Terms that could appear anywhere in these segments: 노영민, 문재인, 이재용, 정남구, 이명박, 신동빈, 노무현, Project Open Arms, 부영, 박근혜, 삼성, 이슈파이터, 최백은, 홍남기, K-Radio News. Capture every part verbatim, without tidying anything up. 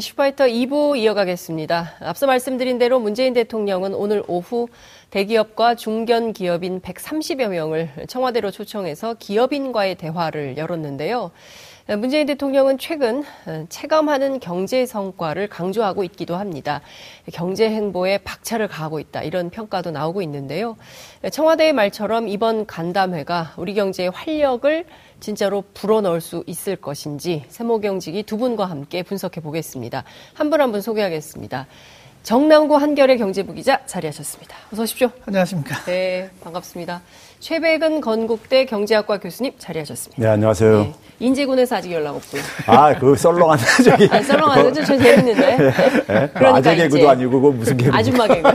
이슈파이터 이 부 이어가겠습니다. 앞서 말씀드린 대로 문재인 대통령은 오늘 오후 대기업과 중견 기업인 백삼십여 명을 청와대로 초청해서 기업인과의 대화를 열었는데요. 문재인 대통령은 최근 체감하는 경제 성과를 강조하고 있기도 합니다. 경제 행보에 박차를 가하고 있다, 이런 평가도 나오고 있는데요. 청와대의 말처럼 이번 간담회가 우리 경제의 활력을 진짜로 불어넣을 수 있을 것인지 세모경직이 두 분과 함께 분석해 보겠습니다. 한 분 한 분 소개하겠습니다. 정남구 한겨레 경제부 기자 자리하셨습니다. 어서 오십시오. 안녕하십니까. 네, 반갑습니다. 최백은 건국대 경제학과 교수님 자리하셨습니다. 네, 안녕하세요. 네, 인제군에서 아직 연락 없고요. 아, 그 썰렁한 저기. 아니, 썰렁한 건 좀 재밌는데. 네, 네. 그러니까 아재 개구도 아니고 그건 무슨 개구. 아줌마 개구.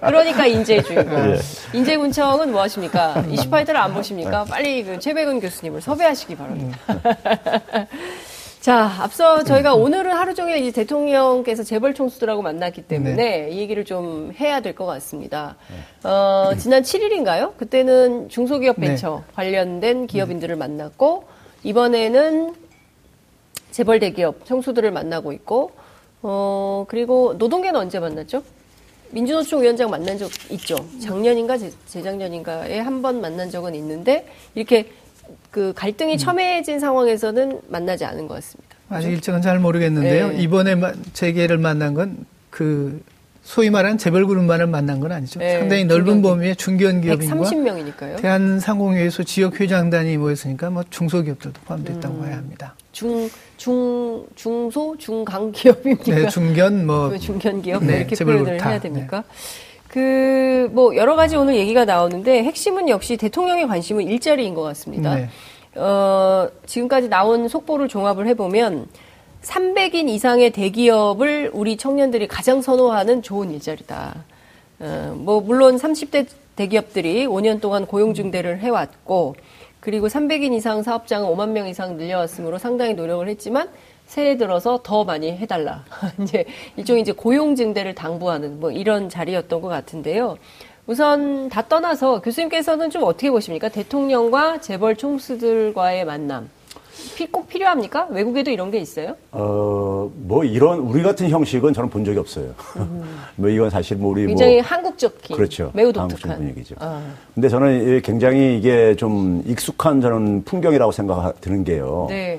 그러니까 인제 주인공. 네. 인제군청은 뭐 하십니까? 이슈파이터를 안 보십니까? 빨리 그 최백은 교수님을 섭외하시기 바랍니다. 자, 앞서 저희가 오늘은 하루 종일 이 대통령께서 재벌 총수들하고 만났기 때문에 네. 이 얘기를 좀 해야 될 것 같습니다. 어, 지난 칠일인가요? 그때는 중소기업 벤처 네. 관련된 기업인들을 만났고, 이번에는 재벌 대기업 총수들을 만나고 있고, 어, 그리고 노동계는 언제 만났죠? 민주노총 위원장 만난 적 있죠. 작년인가 재, 재작년인가에 한 번 만난 적은 있는데, 이렇게 그 갈등이 첨예해진 상황에서는 만나지 않은 것 같습니다. 아직 일정은 잘 모르겠는데요. 네. 이번에 재계를 만난 건 그 소위 말하는 재벌그룹만을 만난 건 아니죠. 네. 상당히 넓은 중견, 범위의 중견기업인과 백삼십 명이니까요. 대한상공회의소 지역회장단이 모였으니까 뭐 중소기업들도 포함됐다고 음. 봐야 합니다. 중, 중, 중소, 중강기업입니까? 네, 중견, 뭐. 중견기업? 네, 이렇게 표현을 해야 됩니까? 네. 그, 뭐, 여러 가지 오늘 얘기가 나오는데 핵심은 역시 대통령의 관심은 일자리인 것 같습니다. 네. 어, 지금까지 나온 속보를 종합을 해보면 삼백인 이상의 대기업을 우리 청년들이 가장 선호하는 좋은 일자리다. 어, 뭐, 물론 삼십 대 대기업들이 오 년 동안 고용증대를 해왔고, 그리고 삼백인 이상 사업장은 오만 명 이상 늘려왔으므로 상당히 노력을 했지만, 새해 들어서 더 많이 해달라. 이제, 일종의 이제 고용증대를 당부하는 뭐 이런 자리였던 것 같은데요. 우선 다 떠나서 교수님께서는 좀 어떻게 보십니까? 대통령과 재벌 총수들과의 만남. 꼭 필요합니까? 외국에도 이런 게 있어요? 어, 뭐 이런, 우리 같은 형식은 저는 본 적이 없어요. 음. 뭐 이건 사실 뭐 우리 굉장히 뭐. 굉장히 한국적인. 그렇죠. 매우 독특한. 한국적인 분위기죠. 아. 근데 저는 굉장히 이게 좀 익숙한 저는 풍경이라고 생각드는 게요. 네.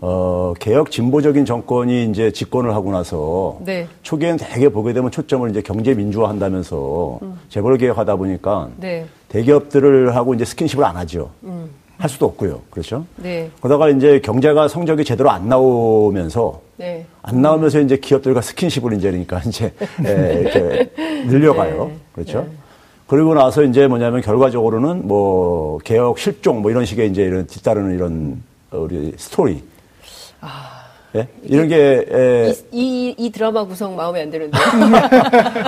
어, 개혁 진보적인 정권이 이제 집권을 하고 나서 네. 초기엔 되게 보게 되면 초점을 이제 경제 민주화 한다면서 음. 재벌 개혁하다 보니까 네. 대기업들을 하고 이제 스킨십을 안 하죠. 음. 할 수도 없고요. 그렇죠? 네. 그러다가 이제 경제가 성적이 제대로 안 나오면서 네. 안 나오면서 이제 기업들과 스킨십을 이제 그러니까 이제 네, 이렇게 늘려가요. 네. 그렇죠? 네. 그리고 나서 이제 뭐냐면 결과적으로는 뭐 개혁 실종 뭐 이런 식의 이제 이런 뒤따르는 이런 우리 스토리 아, 예? 이런 게, 에... 이, 이, 이 드라마 구성 마음에 안 드는데.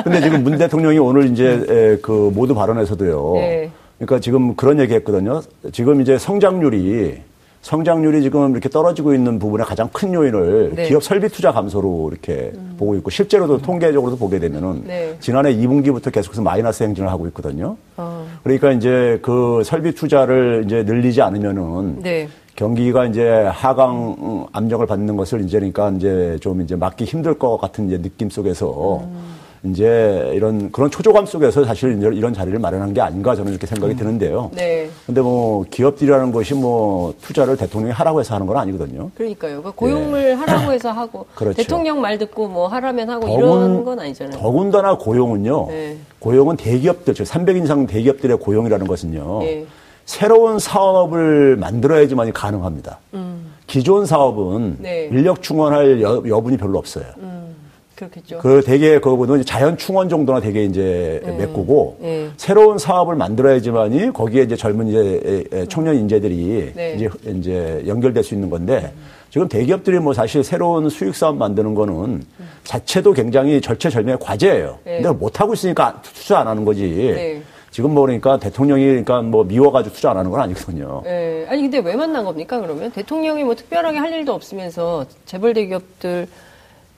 근데 지금 문 대통령이 오늘 이제, 에, 그, 모두 발언에서도요. 네. 그러니까 지금 그런 얘기 했거든요. 지금 이제 성장률이, 성장률이 지금 이렇게 떨어지고 있는 부분의 가장 큰 요인을 네. 기업 설비 투자 감소로 이렇게 음. 보고 있고, 실제로도 음. 통계적으로도 보게 되면은, 네. 지난해 이분기부터 계속해서 마이너스 행진을 하고 있거든요. 어. 그러니까 이제 그 설비 투자를 이제 늘리지 않으면은, 네. 경기가 이제 하강 압력을 받는 것을 이제 그러니까 이제 좀 이제 막기 힘들 것 같은 이제 느낌 속에서 음. 이제 이런 그런 초조감 속에서 사실 이제 이런 자리를 마련한 게 아닌가 저는 이렇게 생각이 음. 드는데요. 네. 근데 뭐 기업들이라는 것이 뭐 투자를 대통령이 하라고 해서 하는 건 아니거든요. 그러니까요. 그러니까 고용을 네. 하라고 해서 하고 그렇죠. 대통령 말 듣고 뭐 하라면 하고 더군, 이런 건 아니잖아요. 더군다나 고용은요. 네. 고용은 대기업들, 즉 삼백 인 이상 대기업들의 고용이라는 것은요. 네. 새로운 사업을 만들어야지만이 가능합니다. 음. 기존 사업은 네. 인력 충원할 여, 여분이 별로 없어요. 음. 그렇겠죠. 그 대개 그거는 자연 충원 정도나 되게 이제 네. 메꾸고 네. 새로운 사업을 만들어야지만이 거기에 이제 젊은 이제 청년 인재들이 네. 이제 이제 연결될 수 있는 건데 음. 지금 대기업들이 뭐 사실 새로운 수익 사업 만드는 거는 자체도 굉장히 절체절명의 과제예요. 네. 근데 못 하고 있으니까 투자 안 하는 거지. 네. 지금 뭐 그러니까 대통령이 그러니까 뭐 미워가지고 투자 안 하는 건 아니거든요. 네. 아니, 근데 왜 만난 겁니까, 그러면? 대통령이 뭐 특별하게 할 일도 없으면서 재벌 대기업들,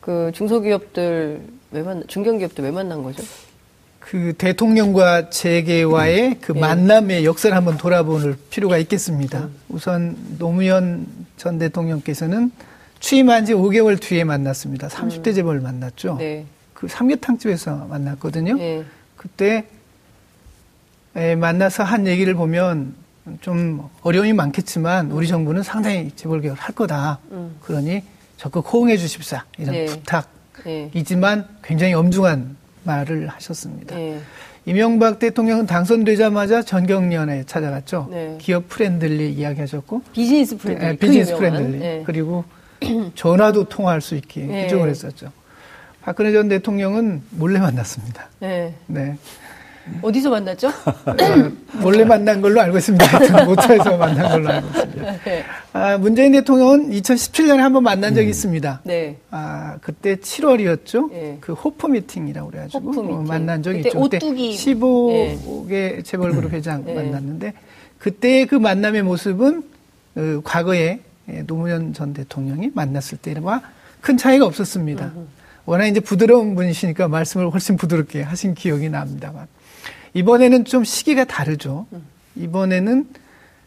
그 중소기업들, 왜 만, 중견기업들 왜 만난 거죠? 그 대통령과 재계와의 그 네. 만남의 역사를 한번 돌아볼 필요가 있겠습니다. 음. 우선 노무현 전 대통령께서는 취임한 지 오 개월 뒤에 만났습니다. 삼십 대 재벌을 만났죠. 네. 그 삼계탕집에서 만났거든요. 네. 그때 만나서 한 얘기를 보면 좀 어려움이 많겠지만 우리 정부는 상당히 재벌 개혁을 할 거다. 음. 그러니 적극 호응해 주십사. 이런 네. 부탁이지만 굉장히 엄중한 말을 하셨습니다. 네. 이명박 대통령은 당선되자마자 전경련에 찾아갔죠. 네. 기업 프렌들리 이야기하셨고 비즈니스 프렌들리. 네, 비즈니스 그 프렌들리. 네. 그리고 전화도 통화할 수 있게 네. 규정을 했었죠. 박근혜 전 대통령은 몰래 만났습니다. 네. 네. 어디서 만났죠? 몰래 만난 걸로 알고 있습니다. 모처에서 만난 걸로 알고 있습니다. 네. 아, 문재인 대통령은 이천십칠 년에 한번 만난 적이 음. 있습니다. 네. 아, 그때 칠월이었죠. 네. 그 호프 미팅이라고 그래가지고 호프 미팅. 어, 만난 적이 그때 있죠. 오뚜기. 그때 십오 개 네. 재벌그룹 회장 네. 만났는데 그때의 그 만남의 모습은 그 과거에 노무현 전 대통령이 만났을 때와 큰 차이가 없었습니다. 음. 워낙 이제 부드러운 분이시니까 말씀을 훨씬 부드럽게 하신 기억이 납니다만. 이번에는 좀 시기가 다르죠. 이번에는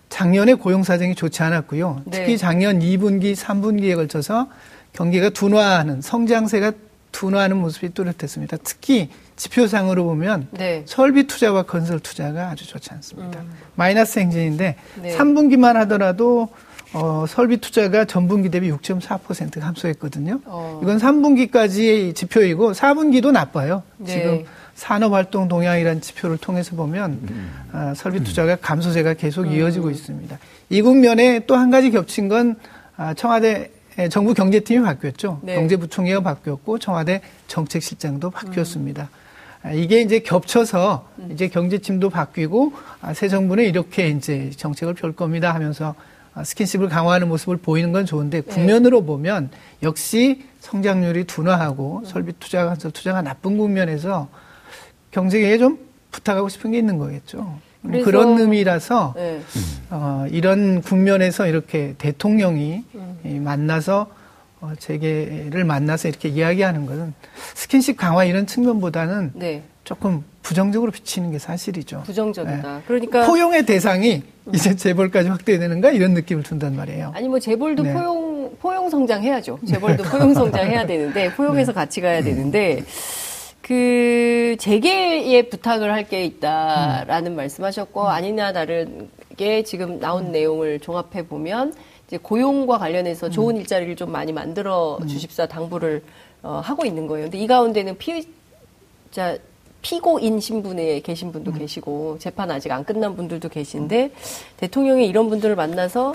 작년에 고용사정이 좋지 않았고요. 네. 특히 작년 이 분기, 삼 분기에 걸쳐서 경기가 둔화하는, 성장세가 둔화하는 모습이 뚜렷했습니다. 특히 지표상으로 보면 네. 설비 투자와 건설 투자가 아주 좋지 않습니다. 음. 마이너스 행진인데 네. 삼 분기만 하더라도 어, 설비 투자가 전분기 대비 육 점 사 퍼센트 감소했거든요. 어. 이건 삼 분기까지의 지표이고 사 분기도 나빠요. 네. 지금 산업활동 동향이라는 지표를 통해서 보면 음. 아, 설비 투자가 감소세가 계속 음. 이어지고 있습니다. 이 국면에 또 한 가지 겹친 건 아, 청와대 정부 경제팀이 바뀌었죠. 네. 경제부총리가 바뀌었고 청와대 정책실장도 바뀌었습니다. 음. 아, 이게 이제 겹쳐서 음. 이제 경제팀도 바뀌고 아, 새 정부는 이렇게 이제 정책을 펼 겁니다 하면서 스킨십을 강화하는 모습을 보이는 건 좋은데 국면으로 네. 보면 역시 성장률이 둔화하고 음. 설비 투자, 건설 투자가 나쁜 국면에서 경제계에 좀 부탁하고 싶은 게 있는 거겠죠. 그래서, 그런 의미라서 네. 어, 이런 국면에서 이렇게 대통령이 음. 만나서 어, 재계를 만나서 이렇게 이야기하는 것은 스킨십 강화 이런 측면보다는 네. 조금 부정적으로 비치는 게 사실이죠. 부정적이다. 네. 그러니까 포용의 대상이 음. 이제 재벌까지 확대되는가 이런 느낌을 든단 말이에요. 아니 뭐 재벌도 네. 포용 포용 성장해야죠. 재벌도 네. 포용 성장해야 되는데 포용해서 네. 같이 가야 되는데 그 재계에 부탁을 할 게 있다라는 음. 말씀하셨고 음. 아니나 다르게 지금 나온 음. 내용을 종합해 보면 이제 고용과 관련해서 음. 좋은 일자리를 좀 많이 만들어 음. 주십사 당부를 어, 하고 있는 거예요. 근데 이 가운데는 피자 피고인 신분에 계신 분도 음. 계시고 재판 아직 안 끝난 분들도 계신데 음. 대통령이 이런 분들을 만나서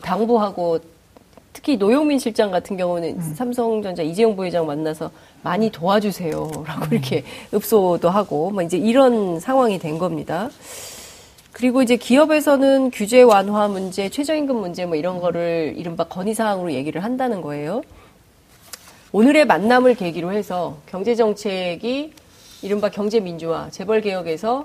당부하고 특히 노영민 실장 같은 경우는 음. 삼성전자 이재용 부회장 만나서 많이 도와주세요라고 음. 이렇게 읍소도 하고 뭐 이제 이런 상황이 된 겁니다. 그리고 이제 기업에서는 규제 완화 문제, 최저임금 문제 뭐 이런 거를 이른바 건의사항으로 얘기를 한다는 거예요. 오늘의 만남을 계기로 해서 경제정책이 이른바 경제민주화, 재벌개혁에서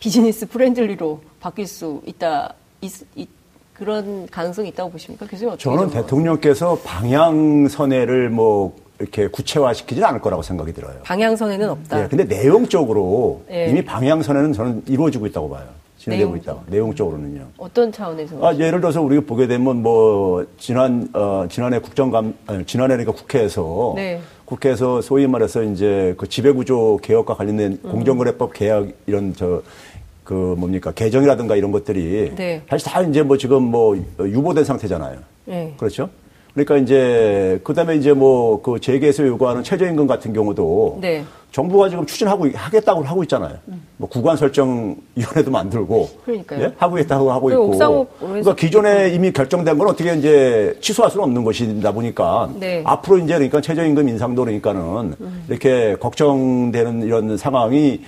비즈니스 프렌들리로 바뀔 수 있다, 있, 있, 그런 가능성이 있다고 보십니까? 교수님 어떻게 저는 대통령께서 방향선회를 뭐 이렇게 구체화시키진 않을 거라고 생각이 들어요. 방향선회는 없다. 네, 근데 내용적으로 네. 이미 방향선회는 저는 이루어지고 있다고 봐요. 진행되고 내용적. 있다고. 내용적으로는요. 어떤 차원에서? 아, 예를 들어서 우리가 보게 되면 뭐 지난 어, 지난해 국정감 아니, 지난해 그러니까 국회에서 네. 국회에서 소위 말해서 이제 그 지배구조 개혁과 관련된 음. 공정거래법 개혁 이런 저 그 뭡니까 개정이라든가 이런 것들이 네. 사실 다 이제 뭐 지금 뭐 유보된 상태잖아요. 네. 그렇죠? 그러니까 이제 그다음에 이제 뭐 그 재계에서 요구하는 최저임금 같은 경우도 네. 정부가 지금 추진하고 하겠다고 하고 있잖아요. 음. 뭐 구간 설정 위원회도 만들고 예? 하고 있다고 하고 있고. 옥상옥 그러니까 기존에 이미 결정된 건 어떻게 이제 취소할 수는 없는 것이다 보니까 네. 앞으로 이제 그러니까 최저임금 인상도 그러니까는 음. 이렇게 걱정되는 이런 상황이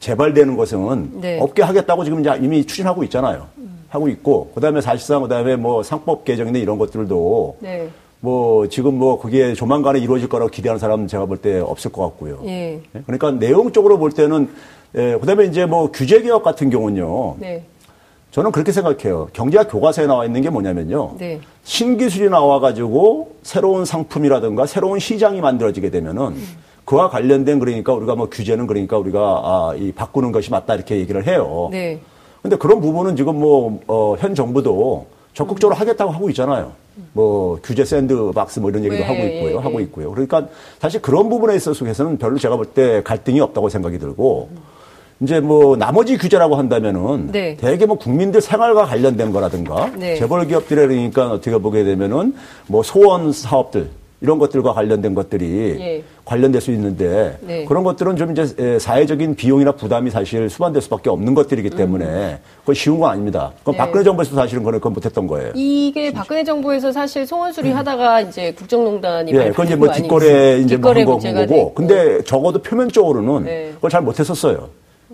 재발되는 것은 네. 없게 하겠다고 지금 이제 이미 추진하고 있잖아요. 음. 하고 있고 그다음에 사실상 그다음에 뭐 상법 개정이나 이런 것들도 네. 뭐 지금 뭐 그게 조만간에 이루어질 거라고 기대하는 사람은 제가 볼 때 없을 것 같고요. 예. 그러니까 내용적으로 볼 때는 예, 그다음에 이제 뭐 규제 개혁 같은 경우는요. 네. 저는 그렇게 생각해요. 경제학 교과서에 나와 있는 게 뭐냐면요. 네. 신기술이 나와 가지고 새로운 상품이라든가 새로운 시장이 만들어지게 되면은 음. 그와 관련된 그러니까 우리가 뭐 규제는 그러니까 우리가 아, 이 바꾸는 것이 맞다 이렇게 얘기를 해요. 네. 근데 그런 부분은 지금 뭐, 어, 현 정부도 적극적으로 하겠다고 하고 있잖아요. 뭐 규제 샌드박스 뭐 이런 얘기도 네, 하고 있고요. 예, 예. 하고 있고요. 그러니까 사실 그런 부분에 있어서는 별로 제가 볼 때 갈등이 없다고 생각이 들고 이제 뭐 나머지 규제라고 한다면은 네. 대개 뭐 국민들 생활과 관련된 거라든가 네. 재벌 기업들에 그러니까 어떻게 보게 되면은 뭐 소원 사업들 이런 것들과 관련된 것들이 예. 관련될 수 있는데 네. 그런 것들은 좀 이제 사회적인 비용이나 부담이 사실 수반될 수밖에 없는 것들이기 때문에 음. 그건 쉬운 건 아닙니다. 그건 네. 박근혜 정부에서 사실은 그걸 못했던 거예요. 이게 진짜. 박근혜 정부에서 사실 송원 수리하다가 음. 이제 국정농단이 예, 그건 이제 뭐 뒷거래 이제 뭐 한 거고. 근데 적어도 표면적으로는 네. 그걸 잘 못했었어요.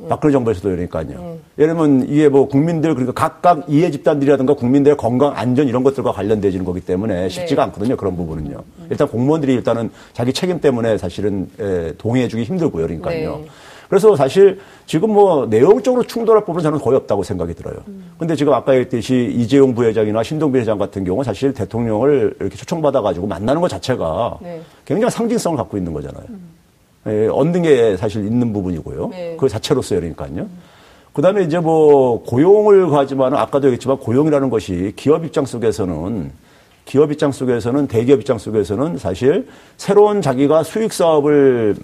박근혜 정부에서도 그러니까요. 음. 예를 들면 이게 뭐 국민들 그러니까 각각 이해 집단들이라든가 국민들의 건강 안전 이런 것들과 관련되지는 거기 때문에 쉽지가 네. 않거든요. 그런 부분은요. 음. 일단 공무원들이 일단은 자기 책임 때문에 사실은 동의해주기 힘들고요. 그러니까요. 네. 그래서 사실 지금 뭐 내용적으로 충돌할 부분은 저는 거의 없다고 생각이 들어요. 그런데 음. 지금 아까 얘기했듯이 이재용 부회장이나 신동빈 회장 같은 경우는 사실 대통령을 이렇게 초청받아가지고 만나는 것 자체가 네. 굉장히 상징성을 갖고 있는 거잖아요. 음. 예, 얻는 게 사실 있는 부분이고요. 네. 그 자체로서요, 그러니까요. 음. 그 다음에 이제 뭐 고용을 가지만, 아까도 얘기했지만 고용이라는 것이 기업 입장 속에서는, 기업 입장 속에서는, 대기업 입장 속에서는 사실 새로운 자기가 수익 사업을,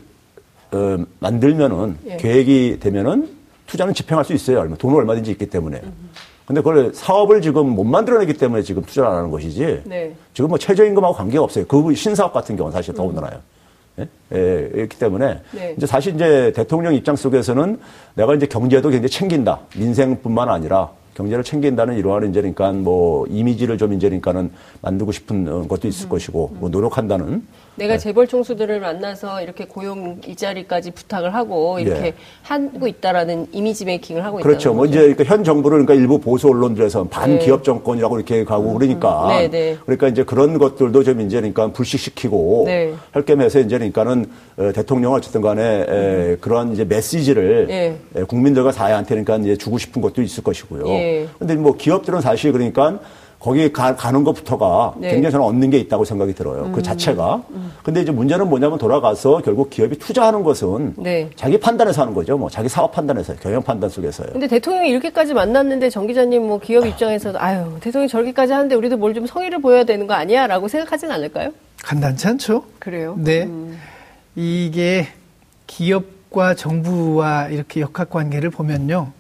어, 만들면은, 예. 계획이 되면은 투자는 집행할 수 있어요. 얼마, 돈은 얼마든지 있기 때문에. 음. 근데 그걸 사업을 지금 못 만들어내기 때문에 지금 투자를 안 하는 것이지. 네. 지금 뭐 최저임금하고 관계가 없어요. 그 신사업 같은 경우는 사실 더군다나요. 음. 예, 있기 때문에 네. 이제 사실 이제 대통령 입장 속에서는 내가 이제 경제도 굉장히 챙긴다, 민생뿐만 아니라 경제를 챙긴다는 이러한 이제 그러니까 뭐 이미지를 좀 이제 그러니까는 만들고 싶은 것도 있을 음, 것이고 음. 뭐 노력한다는. 내가 재벌 총수들을 만나서 이렇게 고용 일자리까지 부탁을 하고 이렇게 예. 하고 있다라는 이미지 메이킹을 하고 있다. 그렇죠. 뭐 이제 그러니까 현 정부를 그러니까 일부 보수 언론들에서 반기업 네. 정권이라고 이렇게 가고 그러니까 음, 네, 네. 그러니까 이제 그런 것들도 좀 이제 그러니까 불식시키고 네. 할 겸해서 이제 그러니까는 대통령 어쨌든 간에 음. 그런 이제 메시지를 네. 국민들과 사회한테 그러니까 이제 주고 싶은 것도 있을 것이고요. 네. 근데 뭐 기업들은 사실 그러니까 거기 가, 가는 것부터가 네. 굉장히 저는 얻는 게 있다고 생각이 들어요. 음. 그 자체가. 음. 근데 이제 문제는 뭐냐면 돌아가서 결국 기업이 투자하는 것은 네. 자기 판단에서 하는 거죠. 뭐 자기 사업 판단에서, 경영 판단 속에서요. 근데 대통령이 이렇게까지 만났는데 정 기자님 뭐 기업 입장에서도 아유, 대통령이 저렇게까지 하는데 우리도 뭘 좀 성의를 보여야 되는 거 아니야? 라고 생각하진 않을까요? 간단치 않죠. 그래요? 네. 음. 이게 기업과 정부와 이렇게 역학 관계를 보면요.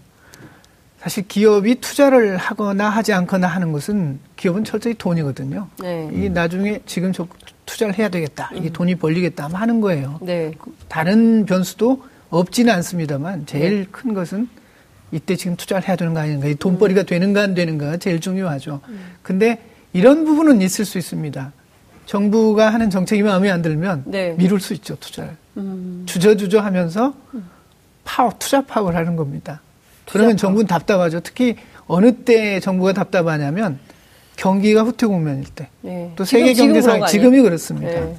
사실 기업이 투자를 하거나 하지 않거나 하는 것은 기업은 철저히 돈이거든요. 네. 이게 나중에 지금 저 투자를 해야 되겠다. 이게 돈이 벌리겠다 하면 하는 거예요. 네. 다른 변수도 없지는 않습니다만 제일 네. 큰 것은 이때 지금 투자를 해야 되는 거 아닌가. 이 돈벌이가 음. 되는가 안 되는가가 제일 중요하죠. 음. 근데 이런 부분은 있을 수 있습니다. 정부가 하는 정책이 마음에 안 들면 네. 미룰 수 있죠. 투자를. 음. 주저주저 하면서 파업, 투자 파업을 하는 겁니다. 그러면 정부는 답답하죠. 특히 어느 때 정부가 답답하냐면 경기가 후퇴국면일 때. 네. 또 세계 경제상 지금이 그렇습니다. 네.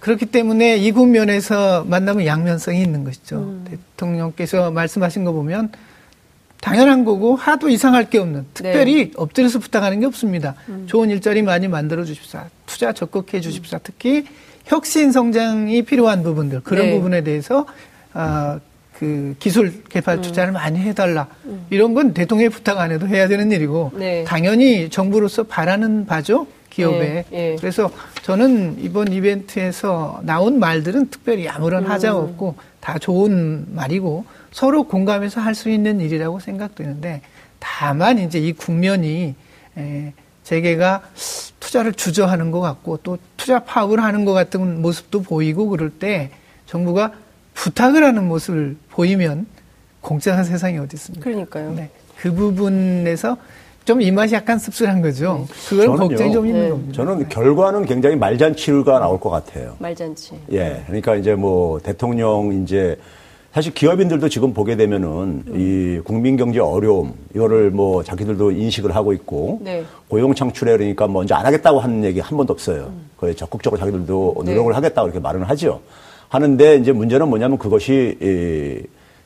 그렇기 때문에 이 국면에서 만나면 양면성이 있는 것이죠. 음. 대통령께서 말씀하신 거 보면 당연한 거고 하도 이상할 게 없는 특별히 네. 엎드려서 부탁하는 게 없습니다. 음. 좋은 일자리 많이 만들어 주십사. 투자 적극해 주십사. 음. 특히 혁신 성장이 필요한 부분들 그런 네. 부분에 대해서 어, 그 기술 개발 투자를 음. 많이 해달라 음. 이런 건 대통령의 부탁 안 해도 해야 되는 일이고 네. 당연히 정부로서 바라는 바죠 기업에 예, 예. 그래서 저는 이번 이벤트에서 나온 말들은 특별히 아무런 음. 하자 없고 다 좋은 말이고 서로 공감해서 할 수 있는 일이라고 생각되는데 다만 이제 이 국면이 에, 재계가 투자를 주저하는 것 같고 또 투자 파업을 하는 것 같은 모습도 보이고 그럴 때 정부가 부탁을 하는 모습을 보이면 공정한 세상이 어디 있습니까? 그러니까요. 네. 그 부분에서 좀 입맛이 약간 씁쓸한 거죠. 네. 그걸 저는요, 걱정이 좀 있는 네. 겁니다. 저는 결과는 굉장히 말잔치가 나올 것 같아요. 말잔치. 예. 그러니까 이제 뭐 대통령 이제 사실 기업인들도 지금 보게 되면은 음. 이 국민 경제 어려움 이거를 뭐 자기들도 인식을 하고 있고 네. 고용 창출에 그러니까 먼저 안 하겠다고 하는 얘기 한 번도 없어요. 음. 거의 적극적으로 자기들도 노력을 네. 하겠다고 이렇게 말은 하죠. 하는데 이제 문제는 뭐냐면 그것이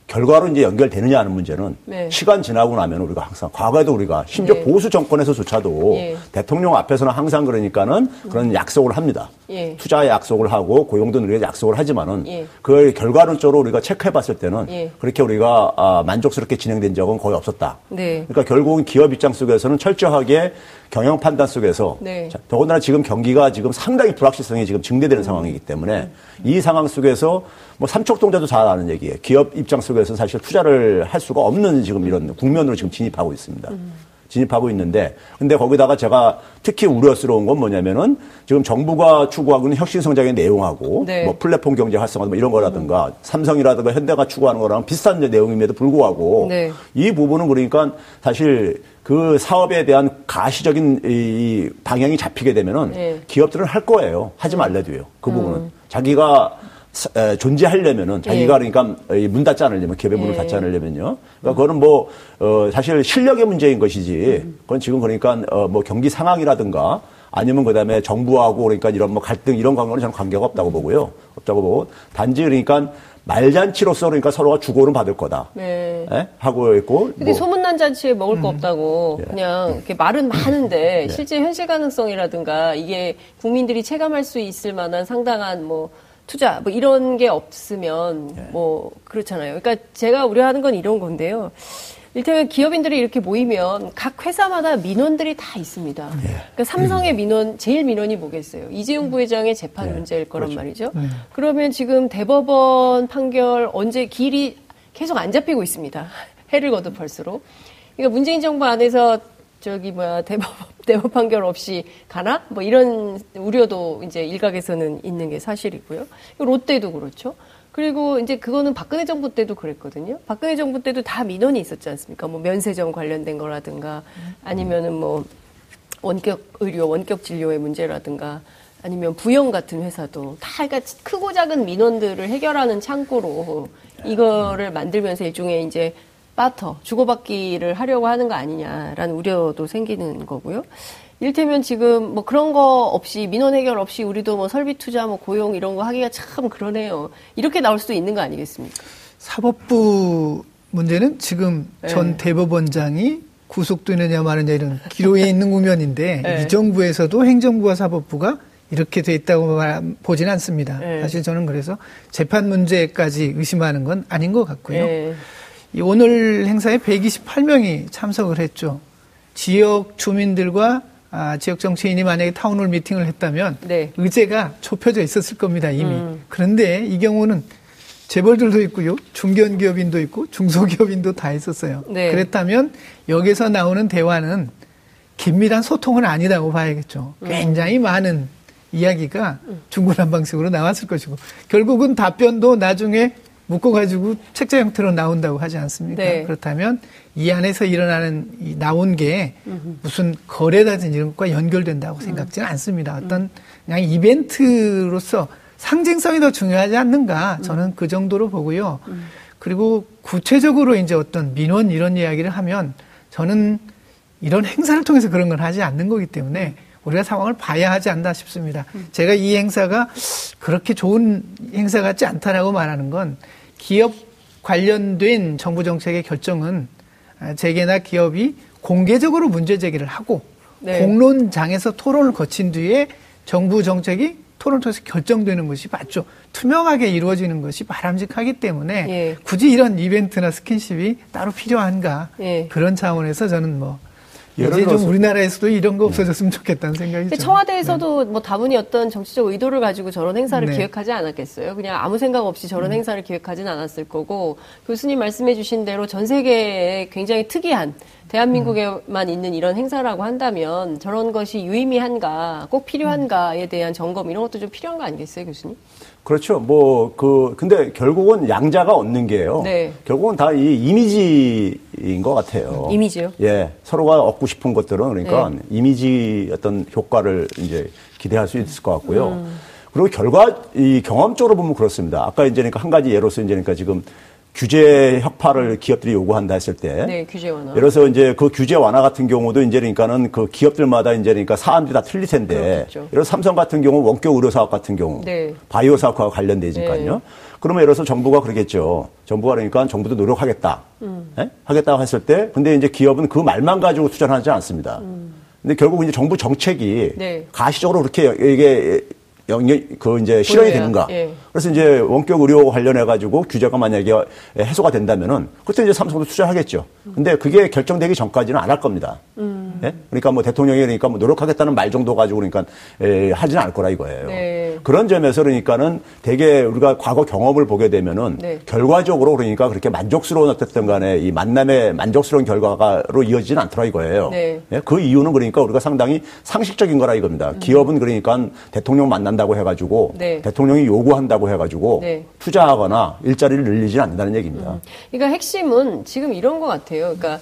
결과로 이제 연결되느냐 하는 문제는 네. 시간 지나고 나면 우리가 항상 과거에도 우리가 심지어 네. 보수 정권에서조차도 예. 대통령 앞에서는 항상 그러니까는 그런 약속을 합니다. 예. 투자 약속을 하고 고용도 늘리는 약속을 하지만은 예. 그걸 결과론적으로 우리가 체크해봤을 때는 예. 그렇게 우리가 아, 만족스럽게 진행된 적은 거의 없었다. 네. 그러니까 결국은 기업 입장 속에서는 철저하게 경영 판단 속에서 네. 자, 더군다나 지금 경기가 지금 상당히 불확실성이 지금 증대되는 음. 상황이기 때문에 음. 이 상황 속에서 뭐 삼척동자도 잘 아는 얘기예요. 기업 입장 속에서는 사실 투자를 할 수가 없는 지금 이런 국면으로 지금 진입하고 있습니다. 음. 진입하고 있는데, 근데 거기다가 제가 특히 우려스러운 건 뭐냐면은 지금 정부가 추구하고 있는 혁신성장의 내용하고 네. 뭐 플랫폼 경제 활성화 뭐 이런 거라든가 음. 삼성이라든가 현대가 추구하는 거랑 비슷한 내용임에도 불구하고 네. 이 부분은 그러니까 사실 그 사업에 대한 가시적인 이 방향이 잡히게 되면은 네. 기업들은 할 거예요. 하지 말래도요. 그 부분은 음. 자기가 에, 존재하려면은 자기가 예. 그러니까 문 닫지 않으려면 기업의 문을 예. 닫지 않으려면요. 그러니까 음. 그거는 뭐 어, 사실 실력의 문제인 것이지. 음. 그건 지금 그러니까 어, 뭐 경기 상황이라든가 아니면 그다음에 정부하고 그러니까 이런 뭐 갈등 이런 관계는 저는 관계가 없다고 음. 보고요. 없다고 보고 단지 그러니까 말잔치로서 그러니까 서로가 주고는 받을 거다. 네. 예? 하고 있고. 근데 뭐. 소문난 잔치에 먹을 거 없다고 음. 그냥 이렇게 말은 많은데 네. 실제 현실 가능성이라든가 이게 국민들이 체감할 수 있을 만한 상당한 뭐. 투자 뭐 이런 게 없으면 예. 뭐 그렇잖아요. 그러니까 제가 우려하는 건 이런 건데요. 일단 기업인들이 이렇게 모이면 각 회사마다 민원들이 다 있습니다. 예. 그러니까 삼성의 음. 민원 제일 민원이 뭐겠어요? 이재용 음. 부회장의 재판 예. 문제일 거란 그렇죠. 말이죠. 예. 그러면 지금 대법원 판결 언제 길이 계속 안 잡히고 있습니다. 해를 거듭할수록. 그러니까 문재인 정부 안에서 저기 뭐야 대법 대법 판결 없이 가나? 뭐 이런 우려도 이제 일각에서는 있는 게 사실이고요. 롯데도 그렇죠. 그리고 이제 그거는 박근혜 정부 때도 그랬거든요. 박근혜 정부 때도 다 민원이 있었지 않습니까? 뭐 면세점 관련된 거라든가 아니면은 뭐 원격 의료, 원격 진료의 문제라든가 아니면 부영 같은 회사도 다 그러니까 크고 작은 민원들을 해결하는 창구로 이거를 만들면서 일종의 이제 빠터, 주고받기를 하려고 하는 거 아니냐라는 우려도 생기는 거고요. 이를테면 지금 뭐 그런 거 없이, 민원 해결 없이 우리도 뭐 설비 투자, 뭐 고용 이런 거 하기가 참 그러네요. 이렇게 나올 수도 있는 거 아니겠습니까? 사법부 문제는 지금 네. 전 대법원장이 구속되느냐 마느냐 이런 기로에 있는 국면인데 네. 이 정부에서도 행정부와 사법부가 이렇게 돼 있다고 보진 않습니다. 네. 사실 저는 그래서 재판 문제까지 의심하는 건 아닌 것 같고요. 네. 오늘 행사에 백이십팔 명이 참석을 했죠. 지역 주민들과 아, 지역 정치인이 만약에 타운홀 미팅을 했다면 네. 의제가 좁혀져 있었을 겁니다, 이미. 음. 그런데 이 경우는 재벌들도 있고요, 중견기업인도 있고 중소기업인도 다 있었어요. 네. 그랬다면 여기서 나오는 대화는 긴밀한 소통은 아니라고 봐야겠죠. 음. 굉장히 많은 이야기가 중구난방식으로 나왔을 것이고 결국은 답변도 나중에 묶어가지고 책자 형태로 나온다고 하지 않습니까? 네. 그렇다면 이 안에서 일어나는 이 나온 게 무슨 거래라든지 이런 것과 연결된다고 생각지는 음. 않습니다. 어떤 그냥 이벤트로서 상징성이 더 중요하지 않는가 저는 음. 그 정도로 보고요. 음. 그리고 구체적으로 이제 어떤 민원 이런 이야기를 하면 저는 이런 행사를 통해서 그런 걸 하지 않는 거기 때문에 우리가 상황을 봐야 하지 않나 싶습니다. 음. 제가 이 행사가 그렇게 좋은 행사 같지 않다라고 말하는 건 기업 관련된 정부 정책의 결정은 재계나 기업이 공개적으로 문제 제기를 하고 네. 공론장에서 토론을 거친 뒤에 정부 정책이 토론을 통해서 결정되는 것이 맞죠. 투명하게 이루어지는 것이 바람직하기 때문에 예. 굳이 이런 이벤트나 스킨십이 따로 필요한가 예. 그런 차원에서 저는 뭐 이제 좀 우리나라에서도 이런 거 없어졌으면 좋겠다는 생각이죠. 청와대에서도 네. 뭐 다분히 어떤 정치적 의도를 가지고 저런 행사를 네. 기획하지 않았겠어요. 그냥 아무 생각 없이 저런 음. 행사를 기획하진 않았을 거고 교수님 말씀해 주신 대로 전 세계에 굉장히 특이한 대한민국에만 음. 있는 이런 행사라고 한다면 저런 것이 유의미한가 꼭 필요한가에 대한 점검 이런 것도 좀 필요한 거 아니겠어요, 교수님? 그렇죠. 뭐, 그, 근데 결국은 양자가 얻는 게요. 네. 결국은 다 이 이미지인 것 같아요. 이미지요? 예. 서로가 얻고 싶은 것들은 그러니까 네. 이미지 어떤 효과를 이제 기대할 수 있을 것 같고요. 음. 그리고 결과, 이 경험적으로 보면 그렇습니다. 아까 이제 그러니까 한 가지 예로서 이제 그러니까 지금 규제 혁파를 기업들이 요구한다 했을 때, 네, 규제 완화. 그래서 이제 그 규제 완화 같은 경우도 이제 그러니까는 그 기업들마다 이제 그러니까 사안들이 다 틀릴 텐데, 예를 삼성 같은 경우 원격 의료 사업 같은 경우, 네. 바이오 사업과 관련되니까요. 네. 그러면 예를 들어서 정부가 그러겠죠. 정부가 그러니까 정부도 노력하겠다, 음. 네? 하겠다고 했을 때, 근데 이제 기업은 그 말만 가지고 투자하지 않습니다. 음. 근데 결국 이제 정부 정책이 네. 가시적으로 그렇게 이게 영역, 그, 이제, 실현이 되는가. 예. 그래서 이제 원격 의료 관련해가지고 규제가 만약에 해소가 된다면은, 그때 이제 삼성도 투자하겠죠. 근데 그게 결정되기 전까지는 안 할 겁니다. 음. 예? 그러니까 뭐 대통령이 그러니까 뭐 노력하겠다는 말 정도 가지고 그러니까, 예, 하지는 않을 거라 이거예요. 네. 그런 점에서 그러니까는 되게 우리가 과거 경험을 보게 되면은, 네. 결과적으로 그러니까 그렇게 만족스러운 어쨌든 간에 이 만남의 만족스러운 결과로 이어지진 않더라 이거예요. 네. 예? 그 이유는 그러니까 우리가 상당히 상식적인 거라 이겁니다. 음. 기업은 그러니까 대통령 만난 다고 해가지고 네. 대통령이 요구한다고 해가지고 네. 투자하거나 일자리를 늘리지 않는다는 얘기입니다. 음. 그러니까 핵심은 지금 이런 것 같아요. 그러니까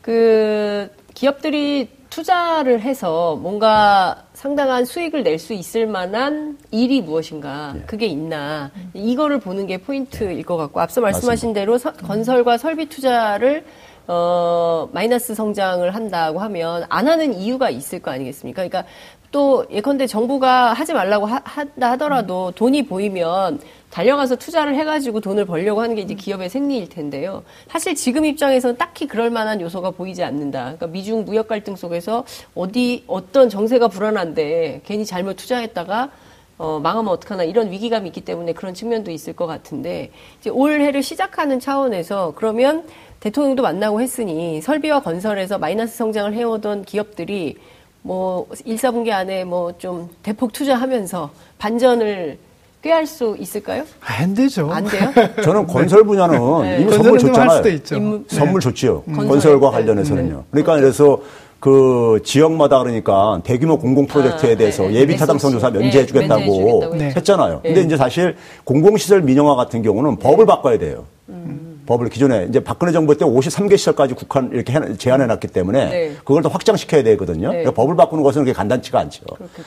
그 기업들이 투자를 해서 뭔가 상당한 수익을 낼 수 있을 만한 일이 무엇인가, 예. 그게 있나, 이거를 보는 게 포인트일 예. 것 같고, 앞서 말씀하신 맞습니다. 대로 서, 건설과 설비 투자를 어, 마이너스 성장을 한다고 하면 안 하는 이유가 있을 거 아니겠습니까? 그러니까 또 예컨대 정부가 하지 말라고 하, 한다 하더라도 돈이 보이면 달려가서 투자를 해가지고 돈을 벌려고 하는 게 이제 기업의 생리일 텐데요. 사실 지금 입장에서는 딱히 그럴 만한 요소가 보이지 않는다. 그러니까 미중 무역 갈등 속에서 어디 어떤 정세가 불안한데 괜히 잘못 투자했다가 어, 망하면 어떡하나 이런 위기감이 있기 때문에 그런 측면도 있을 것 같은데, 이제 올해를 시작하는 차원에서 그러면 대통령도 만나고 했으니 설비와 건설에서 마이너스 성장을 해오던 기업들이 뭐 일사분기 안에 뭐 좀 대폭 투자하면서 반전을 꾀할 수 있을까요? 안 되죠. 안 돼요? 저는 건설 분야는 네. 이미 선물 줬잖아요. 수도 있죠. 인문... 선물 줬지요. 음. 건설과 관련해서는요. 네. 그러니까 그래서 그 지역마다 그러니까 대규모 공공 프로젝트에 대해서 아, 네, 네. 예비 타당성 조사 면제해 주겠다고 네. 했잖아요. 네. 근데 이제 사실 공공시설 민영화 같은 경우는 네. 법을 바꿔야 돼요. 음. 법을 기존에 이제 박근혜 정부 때 오십삼 개 시설까지 국한 이렇게 제한해 놨기 때문에 네. 그걸 더 확장시켜야 되거든요. 네. 그러니까 법을 바꾸는 것은 그렇게 간단치가 않죠.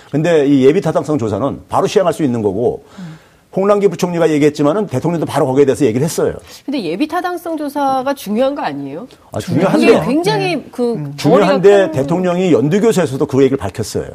그런데 이 예비 타당성 조사는 바로 시행할 수 있는 거고, 음. 홍남기 부총리가 얘기했지만은 대통령도 바로 거기에 대해서 얘기를 했어요. 근데 예비 타당성 조사가 중요한 거 아니에요? 아, 중요한데. 이게 굉장히 네. 그 음. 중요한데 큰... 대통령이 연두교수에서도 그 얘기를 밝혔어요.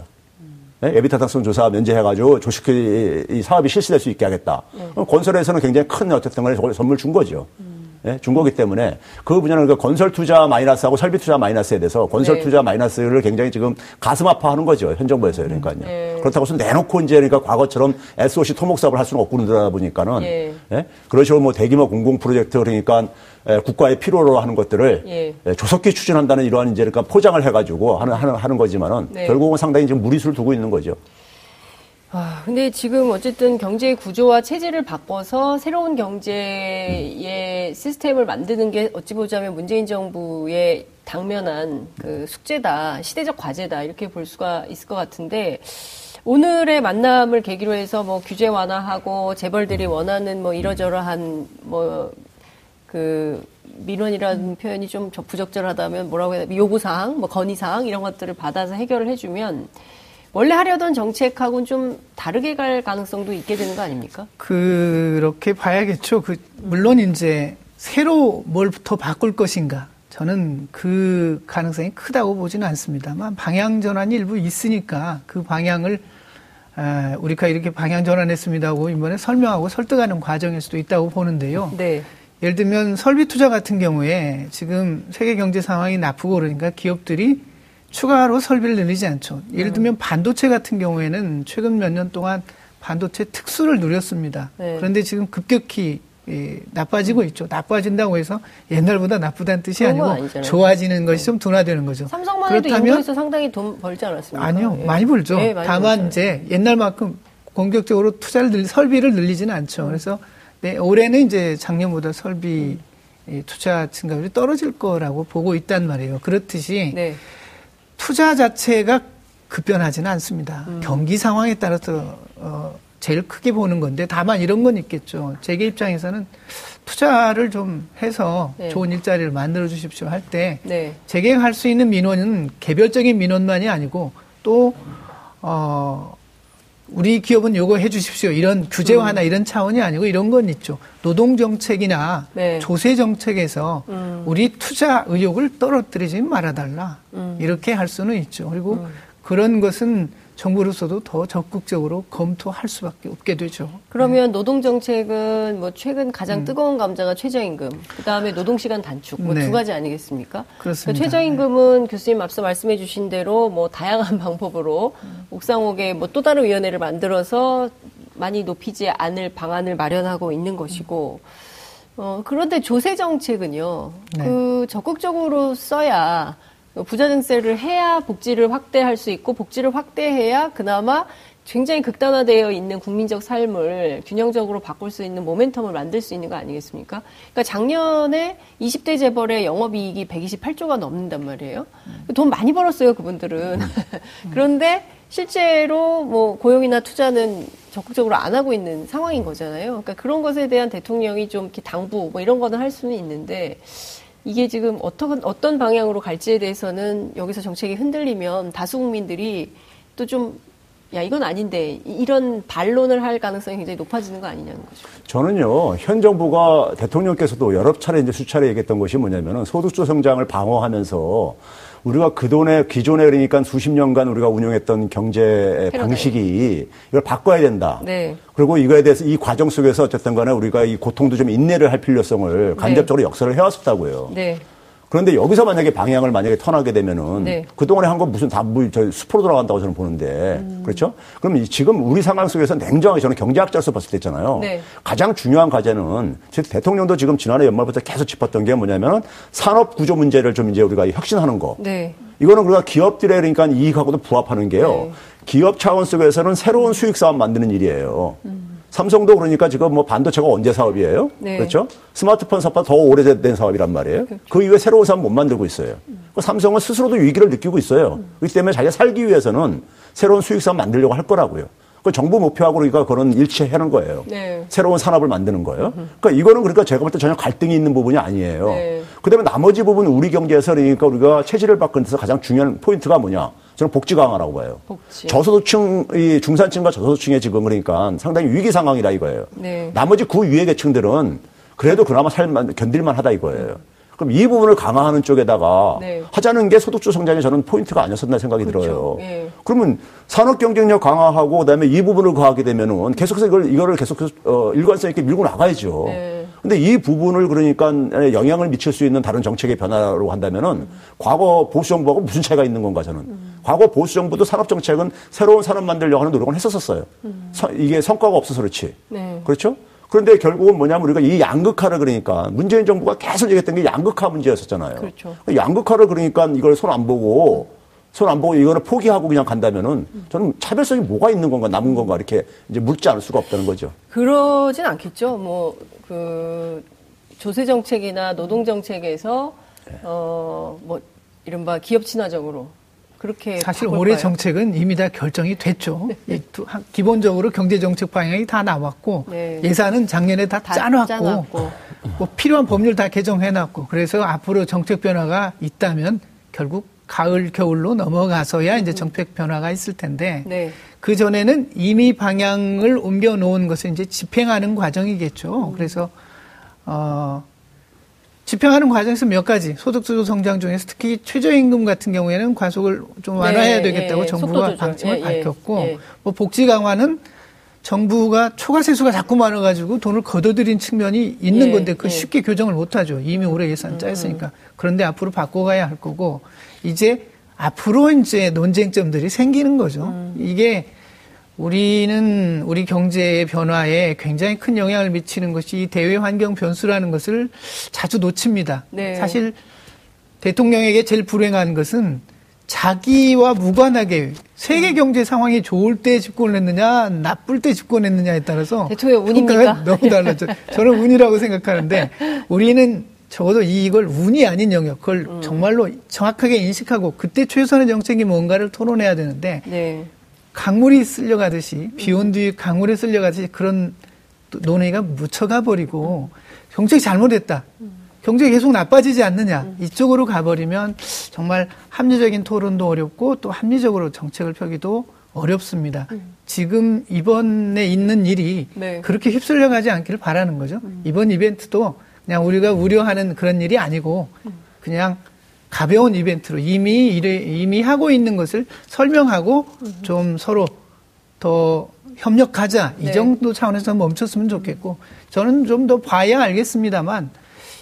네? 예비 타당성 조사 면제해가지고 조식 이 사업이 실시될 수 있게 하겠다. 네. 건설에서는 굉장히 큰 어쨌든 간에 선물 준 거죠. 음. 예, 준 거기 때문에 그 분야는 그러니까 건설 투자 마이너스하고 설비 투자 마이너스에 대해서 건설 네. 투자 마이너스를 굉장히 지금 가슴 아파하는 거죠. 현 정부에서. 그러니까요. 네. 그렇다고 해서 내놓고 이제 그러니까 과거처럼 에스오씨 토목 사업을 할 수는 없고 그러다 보니까는 네. 예? 그런 식으로 뭐 대규모 공공 프로젝트 그러니까 예, 국가의 필요로 하는 것들을 예. 예, 조속히 추진한다는 이러한 이제 그러니까 포장을 해가지고 하는, 하는, 하는 거지만은 네. 결국은 상당히 지금 무리수를 두고 있는 거죠. 아, 근데 지금 어쨌든 경제의 구조와 체질을 바꿔서 새로운 경제의 시스템을 만드는 게 어찌 보자면 문재인 정부의 당면한 그 숙제다, 시대적 과제다, 이렇게 볼 수가 있을 것 같은데, 오늘의 만남을 계기로 해서 뭐 규제 완화하고 재벌들이 원하는 뭐 이러저러한 뭐 그 민원이라는 표현이 좀 부적절하다면 뭐라고 해야 되나, 요구사항, 뭐 건의사항 이런 것들을 받아서 해결을 해주면 원래 하려던 정책하고는 좀 다르게 갈 가능성도 있게 되는 거 아닙니까? 그렇게 봐야겠죠. 그 물론 이제 새로 뭘부터 바꿀 것인가, 저는 그 가능성이 크다고 보지는 않습니다만, 방향 전환이 일부 있으니까 그 방향을 아, 우리가 이렇게 방향 전환했습니다 하고 이번에 설명하고 설득하는 과정일 수도 있다고 보는데요. 네. 예를 들면 설비 투자 같은 경우에 지금 세계 경제 상황이 나쁘고 그러니까 기업들이 추가로 설비를 늘리지 않죠. 예를 들면 반도체 같은 경우에는 최근 몇 년 동안 반도체 특수를 누렸습니다. 네. 그런데 지금 급격히 나빠지고 있죠. 나빠진다고 해서 옛날보다 나쁘다는 뜻이 아니고 좋아지는 것이 좀 둔화되는 거죠. 삼성만 해도 인구에서 상당히 돈 벌지 않았습니까? 아니요. 네. 많이 벌죠. 네, 많이 다만 벌죠. 이제 옛날만큼 공격적으로 투자를 늘리, 설비를 늘리지는 않죠. 음. 그래서 네, 올해는 이제 작년보다 설비 음. 투자 증가율이 떨어질 거라고 보고 있단 말이에요. 그렇듯이 네. 투자 자체가 급변하지는 않습니다. 음. 경기 상황에 따라서 어, 제일 크게 보는 건데, 다만 이런 건 있겠죠. 재계 입장에서는 투자를 좀 해서 네. 좋은 일자리를 만들어 주십시오 할 때 네. 재계가 할 수 있는 민원은 개별적인 민원만이 아니고 또 어, 우리 기업은 요거 해주십시오. 이런 규제화나 음. 이런 차원이 아니고 이런 건 있죠. 노동정책이나 네. 조세정책에서 음. 우리 투자 의욕을 떨어뜨리지 말아달라. 음. 이렇게 할 수는 있죠. 그리고 음. 그런 것은 정부로서도 더 적극적으로 검토할 수밖에 없게 되죠. 그러면 네. 노동정책은 뭐 최근 가장 음. 뜨거운 감자가 최저임금, 그 다음에 노동시간 단축, 뭐 네. 두 가지 아니겠습니까? 그렇습니다. 그러니까 최저임금은 네. 교수님 앞서 말씀해 주신 대로 뭐 다양한 방법으로 음. 옥상옥에 뭐 또 다른 위원회를 만들어서 많이 높이지 않을 방안을 마련하고 있는 것이고, 어, 그런데 조세정책은요, 네. 그 적극적으로 써야 부자증세를 해야 복지를 확대할 수 있고 복지를 확대해야 그나마 굉장히 극단화되어 있는 국민적 삶을 균형적으로 바꿀 수 있는 모멘텀을 만들 수 있는 거 아니겠습니까? 그러니까 작년에 이십 대 재벌의 영업이익이 백이십팔 조가 넘는단 말이에요. 돈 많이 벌었어요, 그분들은. 그런데 실제로 뭐 고용이나 투자는 적극적으로 안 하고 있는 상황인 거잖아요. 그러니까 그런 것에 대한 대통령이 좀 이렇게 당부 뭐 이런 거는 할 수는 있는데, 이게 지금 어떤, 어떤 방향으로 갈지에 대해서는 여기서 정책이 흔들리면 다수 국민들이 또 좀, 야, 이건 아닌데, 이런 반론을 할 가능성이 굉장히 높아지는 거 아니냐는 거죠. 저는요, 현 정부가 대통령께서도 여러 차례 이제 수차례 얘기했던 것이 뭐냐면은 소득주 성장을 방어하면서 우리가 그동안에 기존에 그러니까 수십 년간 우리가 운영했던 경제 패러다임. 방식이 이걸 바꿔야 된다. 네. 그리고 이거에 대해서 이 과정 속에서 어쨌든 간에 우리가 이 고통도 좀 인내를 할 필요성을 간접적으로 네. 역설을 해왔었다고요. 네. 그런데 여기서 만약에 방향을 만약에 턴하게 되면은 네. 그동안에 한 건 무슨 다 저 숲으로 돌아간다고 저는 보는데 음. 그렇죠? 그럼 지금 우리 상황 속에서 냉정하게 저는 경제학자로서 봤을 때 있잖아요. 네. 가장 중요한 과제는 대통령도 지금 지난해 연말부터 계속 짚었던 게 뭐냐면 산업 구조 문제를 좀 이제 우리가 혁신하는 거. 네. 이거는 우리가 기업들의 그러니까 이익하고도 부합하는 게요. 네. 기업 차원 속에서는 새로운 수익 사업 만드는 일이에요. 음. 삼성도 그러니까 지금 뭐 반도체가 언제 사업이에요? 네. 그렇죠? 스마트폰 사업보다 더 오래된 사업이란 말이에요. 그 이후에 새로운 사업 못 만들고 있어요. 음. 삼성은 스스로도 위기를 느끼고 있어요. 음. 그렇기 때문에 자기가 살기 위해서는 새로운 수익 사업 만들려고 할 거라고요. 그 정부 목표하고 그러니까 그런 일치하는 거예요. 네. 새로운 산업을 만드는 거예요. 음. 그러니까 이거는 그러니까 제가 볼 때 전혀 갈등이 있는 부분이 아니에요. 네. 그다음에 나머지 부분 우리 경제에서 그러니까 우리가 체질을 바꾸는 데서 가장 중요한 포인트가 뭐냐? 저는 복지 강화라고 봐요. 복지. 저소득층, 이 중산층과 저소득층의 지금 그러니까 상당히 위기 상황이라 이거예요. 네. 나머지 그 위의 계층들은 그래도 그나마 살만, 견딜만 하다 이거예요. 그럼 이 부분을 강화하는 쪽에다가 네. 하자는 게 소득주 성장이 저는 포인트가 아니었었나 생각이 그렇죠. 들어요. 네. 그러면 산업 경쟁력 강화하고 그다음에 이 부분을 가하게 되면은 계속해서 이걸, 이거를 계속해서 어, 일관성 있게 밀고 나가야죠. 네. 근데 이 부분을 그러니까 영향을 미칠 수 있는 다른 정책의 변화로 한다면은 음. 과거 보수 정부하고 무슨 차이가 있는 건가 저는. 음. 과거 보수 정부도 산업 정책은 새로운 산업 만들려고 하는 노력을 했었었어요. 음. 서, 이게 성과가 없어서 그렇지. 네. 그렇죠? 그런데 결국은 뭐냐면 우리가 이 양극화를 그러니까 문재인 정부가 계속 얘기했던 게 양극화 문제였었잖아요. 그렇죠. 양극화를 그러니까 이걸 손 안 보고 손 안 보고 이거를 포기하고 그냥 간다면은 저는 차별성이 뭐가 있는 건가 남은 건가 이렇게 이제 묻지 않을 수가 없다는 거죠. 그러진 않겠죠. 뭐 그 조세 정책이나 노동 정책에서 네. 어 뭐 이른바 기업 친화적으로 그렇게 사실 올해 정책은 이미 다 결정이 됐죠. 네. 기본적으로 경제정책 방향이 다 나왔고 네. 예산은 작년에 다, 다 짜놨고, 짜놨고. 뭐 필요한 법률 다 개정해놨고 그래서 앞으로 정책 변화가 있다면 결국 가을, 겨울로 넘어가서야 이제 정책 변화가 있을 텐데 네. 그전에는 이미 방향을 옮겨놓은 것을 이제 집행하는 과정이겠죠. 음. 그래서 어. 집행하는 과정에서 몇 가지 소득주도 성장 중에서 특히 최저임금 같은 경우에는 과속을 좀 완화해야 되겠다고 예, 예, 정부가 방침을 예, 밝혔고 예, 예. 뭐 복지 강화는 정부가 초과세수가 자꾸 많아가지고 돈을 걷어들인 측면이 있는 예, 건데 그 예. 쉽게 교정을 못하죠. 이미 올해 예산 짜였으니까. 그런데 앞으로 바꿔가야 할 거고 이제 앞으로 이제 논쟁점들이 생기는 거죠. 음. 이게 우리는 우리 경제의 변화에 굉장히 큰 영향을 미치는 것이 이 대외 환경 변수라는 것을 자주 놓칩니다. 네. 사실 대통령에게 제일 불행한 것은 자기와 무관하게 세계 경제 상황이 좋을 때 집권했느냐 나쁠 때 집권했느냐에 따라서 대통령 운입니까? 너무 달라져. 저는 운이라고 생각하는데 우리는 적어도 이걸 운이 아닌 영역, 그걸 음. 정말로 정확하게 인식하고 그때 최선의 정책이 뭔가를 토론해야 되는데 네. 강물이 쓸려가듯이 비온 뒤 강물에 쓸려가듯이 그런 논의가 묻혀가 버리고 정책 잘못했다. 경제 계속 나빠지지 않느냐. 이쪽으로 가버리면 정말 합리적인 토론도 어렵고 또 합리적으로 정책을 펴기도 어렵습니다. 지금 이번에 있는 일이 네. 그렇게 휩쓸려가지 않기를 바라는 거죠. 음. 이번 이벤트도 그냥 우리가 우려하는 그런 일이 아니고 그냥 가벼운 이벤트로 이미 이래, 이미 하고 있는 것을 설명하고 음. 좀 서로 더 협력하자 네. 이 정도 차원에서 멈췄으면 좋겠고 저는 좀 더 봐야 알겠습니다만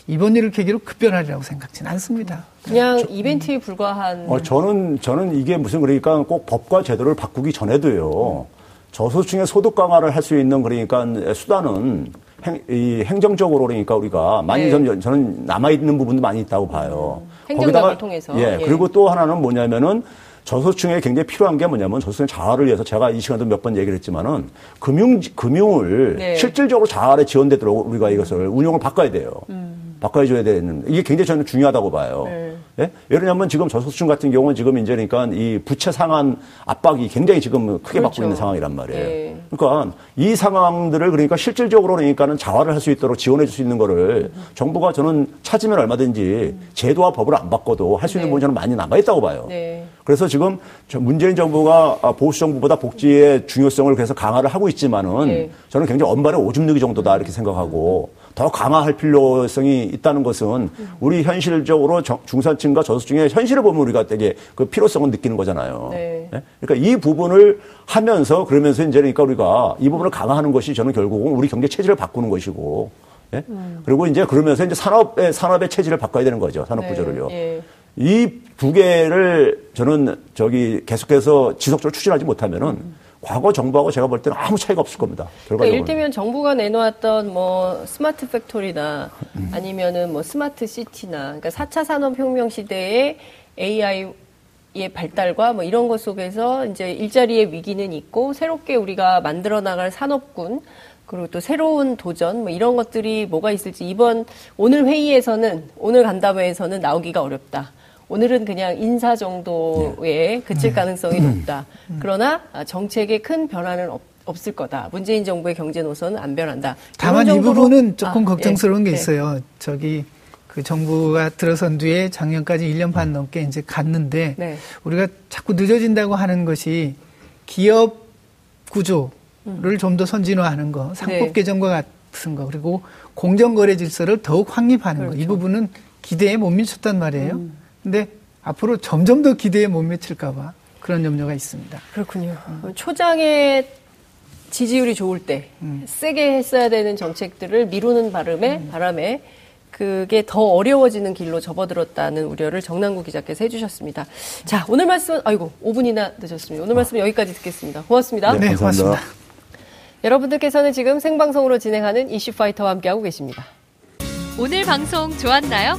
이번 일을 계기로 급변하리라고 생각지는 않습니다. 그냥 저, 이벤트에 불과한. 어, 저는 저는 이게 무슨 그러니까 꼭 법과 제도를 바꾸기 전에도요. 음. 저소득층의 소득 강화를 할 수 있는 그러니까 수단은 행, 이 행정적으로 그러니까 우리가 많이 네. 전, 저는 남아 있는 부분도 많이 있다고 봐요. 음. 행정력을 통해서. 예, 예. 그리고 또 하나는 뭐냐면은. 저소득층에 굉장히 필요한 게 뭐냐면 저소득층 자활을 위해서 제가 이 시간도 몇 번 얘기를 했지만은 금융 금융을 네. 실질적으로 자활에 지원되도록 우리가 이것을 운용을 바꿔야 돼요. 음. 바꿔줘야 되는데 이게 굉장히 저는 중요하다고 봐요. 네. 예? 예를 들면 지금 저소득층 같은 경우는 지금 이제 그러니까 이 부채 상한 압박이 굉장히 지금 크게 그렇죠. 받고 있는 상황이란 말이에요. 네. 그러니까 이 상황들을 그러니까 실질적으로 그러니까는 자활을 할 수 있도록 지원해 줄 수 있는 거를 음. 정부가 저는 찾으면 얼마든지 제도와 법을 안 바꿔도 할 수 있는 네. 부분이 저는 많이 남아 있다고 봐요. 네. 그래서 지금 문재인 정부가 보수 정부보다 복지의 중요성을 그래서 강화를 하고 있지만은 네. 저는 굉장히 엄발의 오줌 누기 정도다 이렇게 생각하고 더 강화할 필요성이 있다는 것은 우리 현실적으로 중산층과 저소득층의 현실을 보면 우리가 되게 그 필요성을 느끼는 거잖아요. 네. 네? 그러니까 이 부분을 하면서 그러면서 이제 그러니까 우리가 이 부분을 강화하는 것이 저는 결국은 우리 경제 체질을 바꾸는 것이고 네? 음. 그리고 이제 그러면서 이제 산업의 산업의 체질을 바꿔야 되는 거죠. 산업 구조를요. 네. 네. 이 두 개를 저는 저기 계속해서 지속적으로 추진하지 못하면은 음. 과거 정부하고 제가 볼 때는 아무 차이가 없을 겁니다. 그러니까 일테면 정부가 내놓았던 뭐 스마트 팩토리나 음. 아니면은 뭐 스마트 시티나 그러니까 사 차 산업혁명 시대의 에이아이의 발달과 뭐 이런 것 속에서 이제 일자리의 위기는 있고 새롭게 우리가 만들어 나갈 산업군 그리고 또 새로운 도전 뭐 이런 것들이 뭐가 있을지 이번 오늘 회의에서는 오늘 간담회에서는 나오기가 어렵다. 오늘은 그냥 인사 정도에 그칠 가능성이 높다. 그러나 정책에 큰 변화는 없, 없을 거다. 문재인 정부의 경제 노선은 안 변한다. 다만 정도로, 이 부분은 조금 아, 걱정스러운 예, 게 있어요. 예. 저기 그 정부가 들어선 뒤에 작년까지 일 년 반 넘게 이제 갔는데 네. 우리가 자꾸 늦어진다고 하는 것이 기업 구조를 음. 좀 더 선진화하는 거, 상법 네. 개정과 같은 거, 그리고 공정거래 질서를 더욱 확립하는 그렇죠. 거. 이 부분은 기대에 못 미쳤단 말이에요. 음. 근데 앞으로 점점 더 기대에 못 미칠까 봐 그런 염려가 있습니다. 그렇군요. 음. 초장에 지지율이 좋을 때 음. 세게 했어야 되는 정책들을 미루는 바람에, 음. 바람에 그게 더 어려워지는 길로 접어들었다는 우려를 정남구 기자께서 해주셨습니다. 자, 오늘 말씀, 아이고, 오 분이나 늦었습니다. 오늘 말씀 여기까지 듣겠습니다. 고맙습니다. 네, 네 고맙습니다. 여러분들께서는 지금 생방송으로 진행하는 이슈파이터와 함께하고 계십니다. 오늘 방송 좋았나요?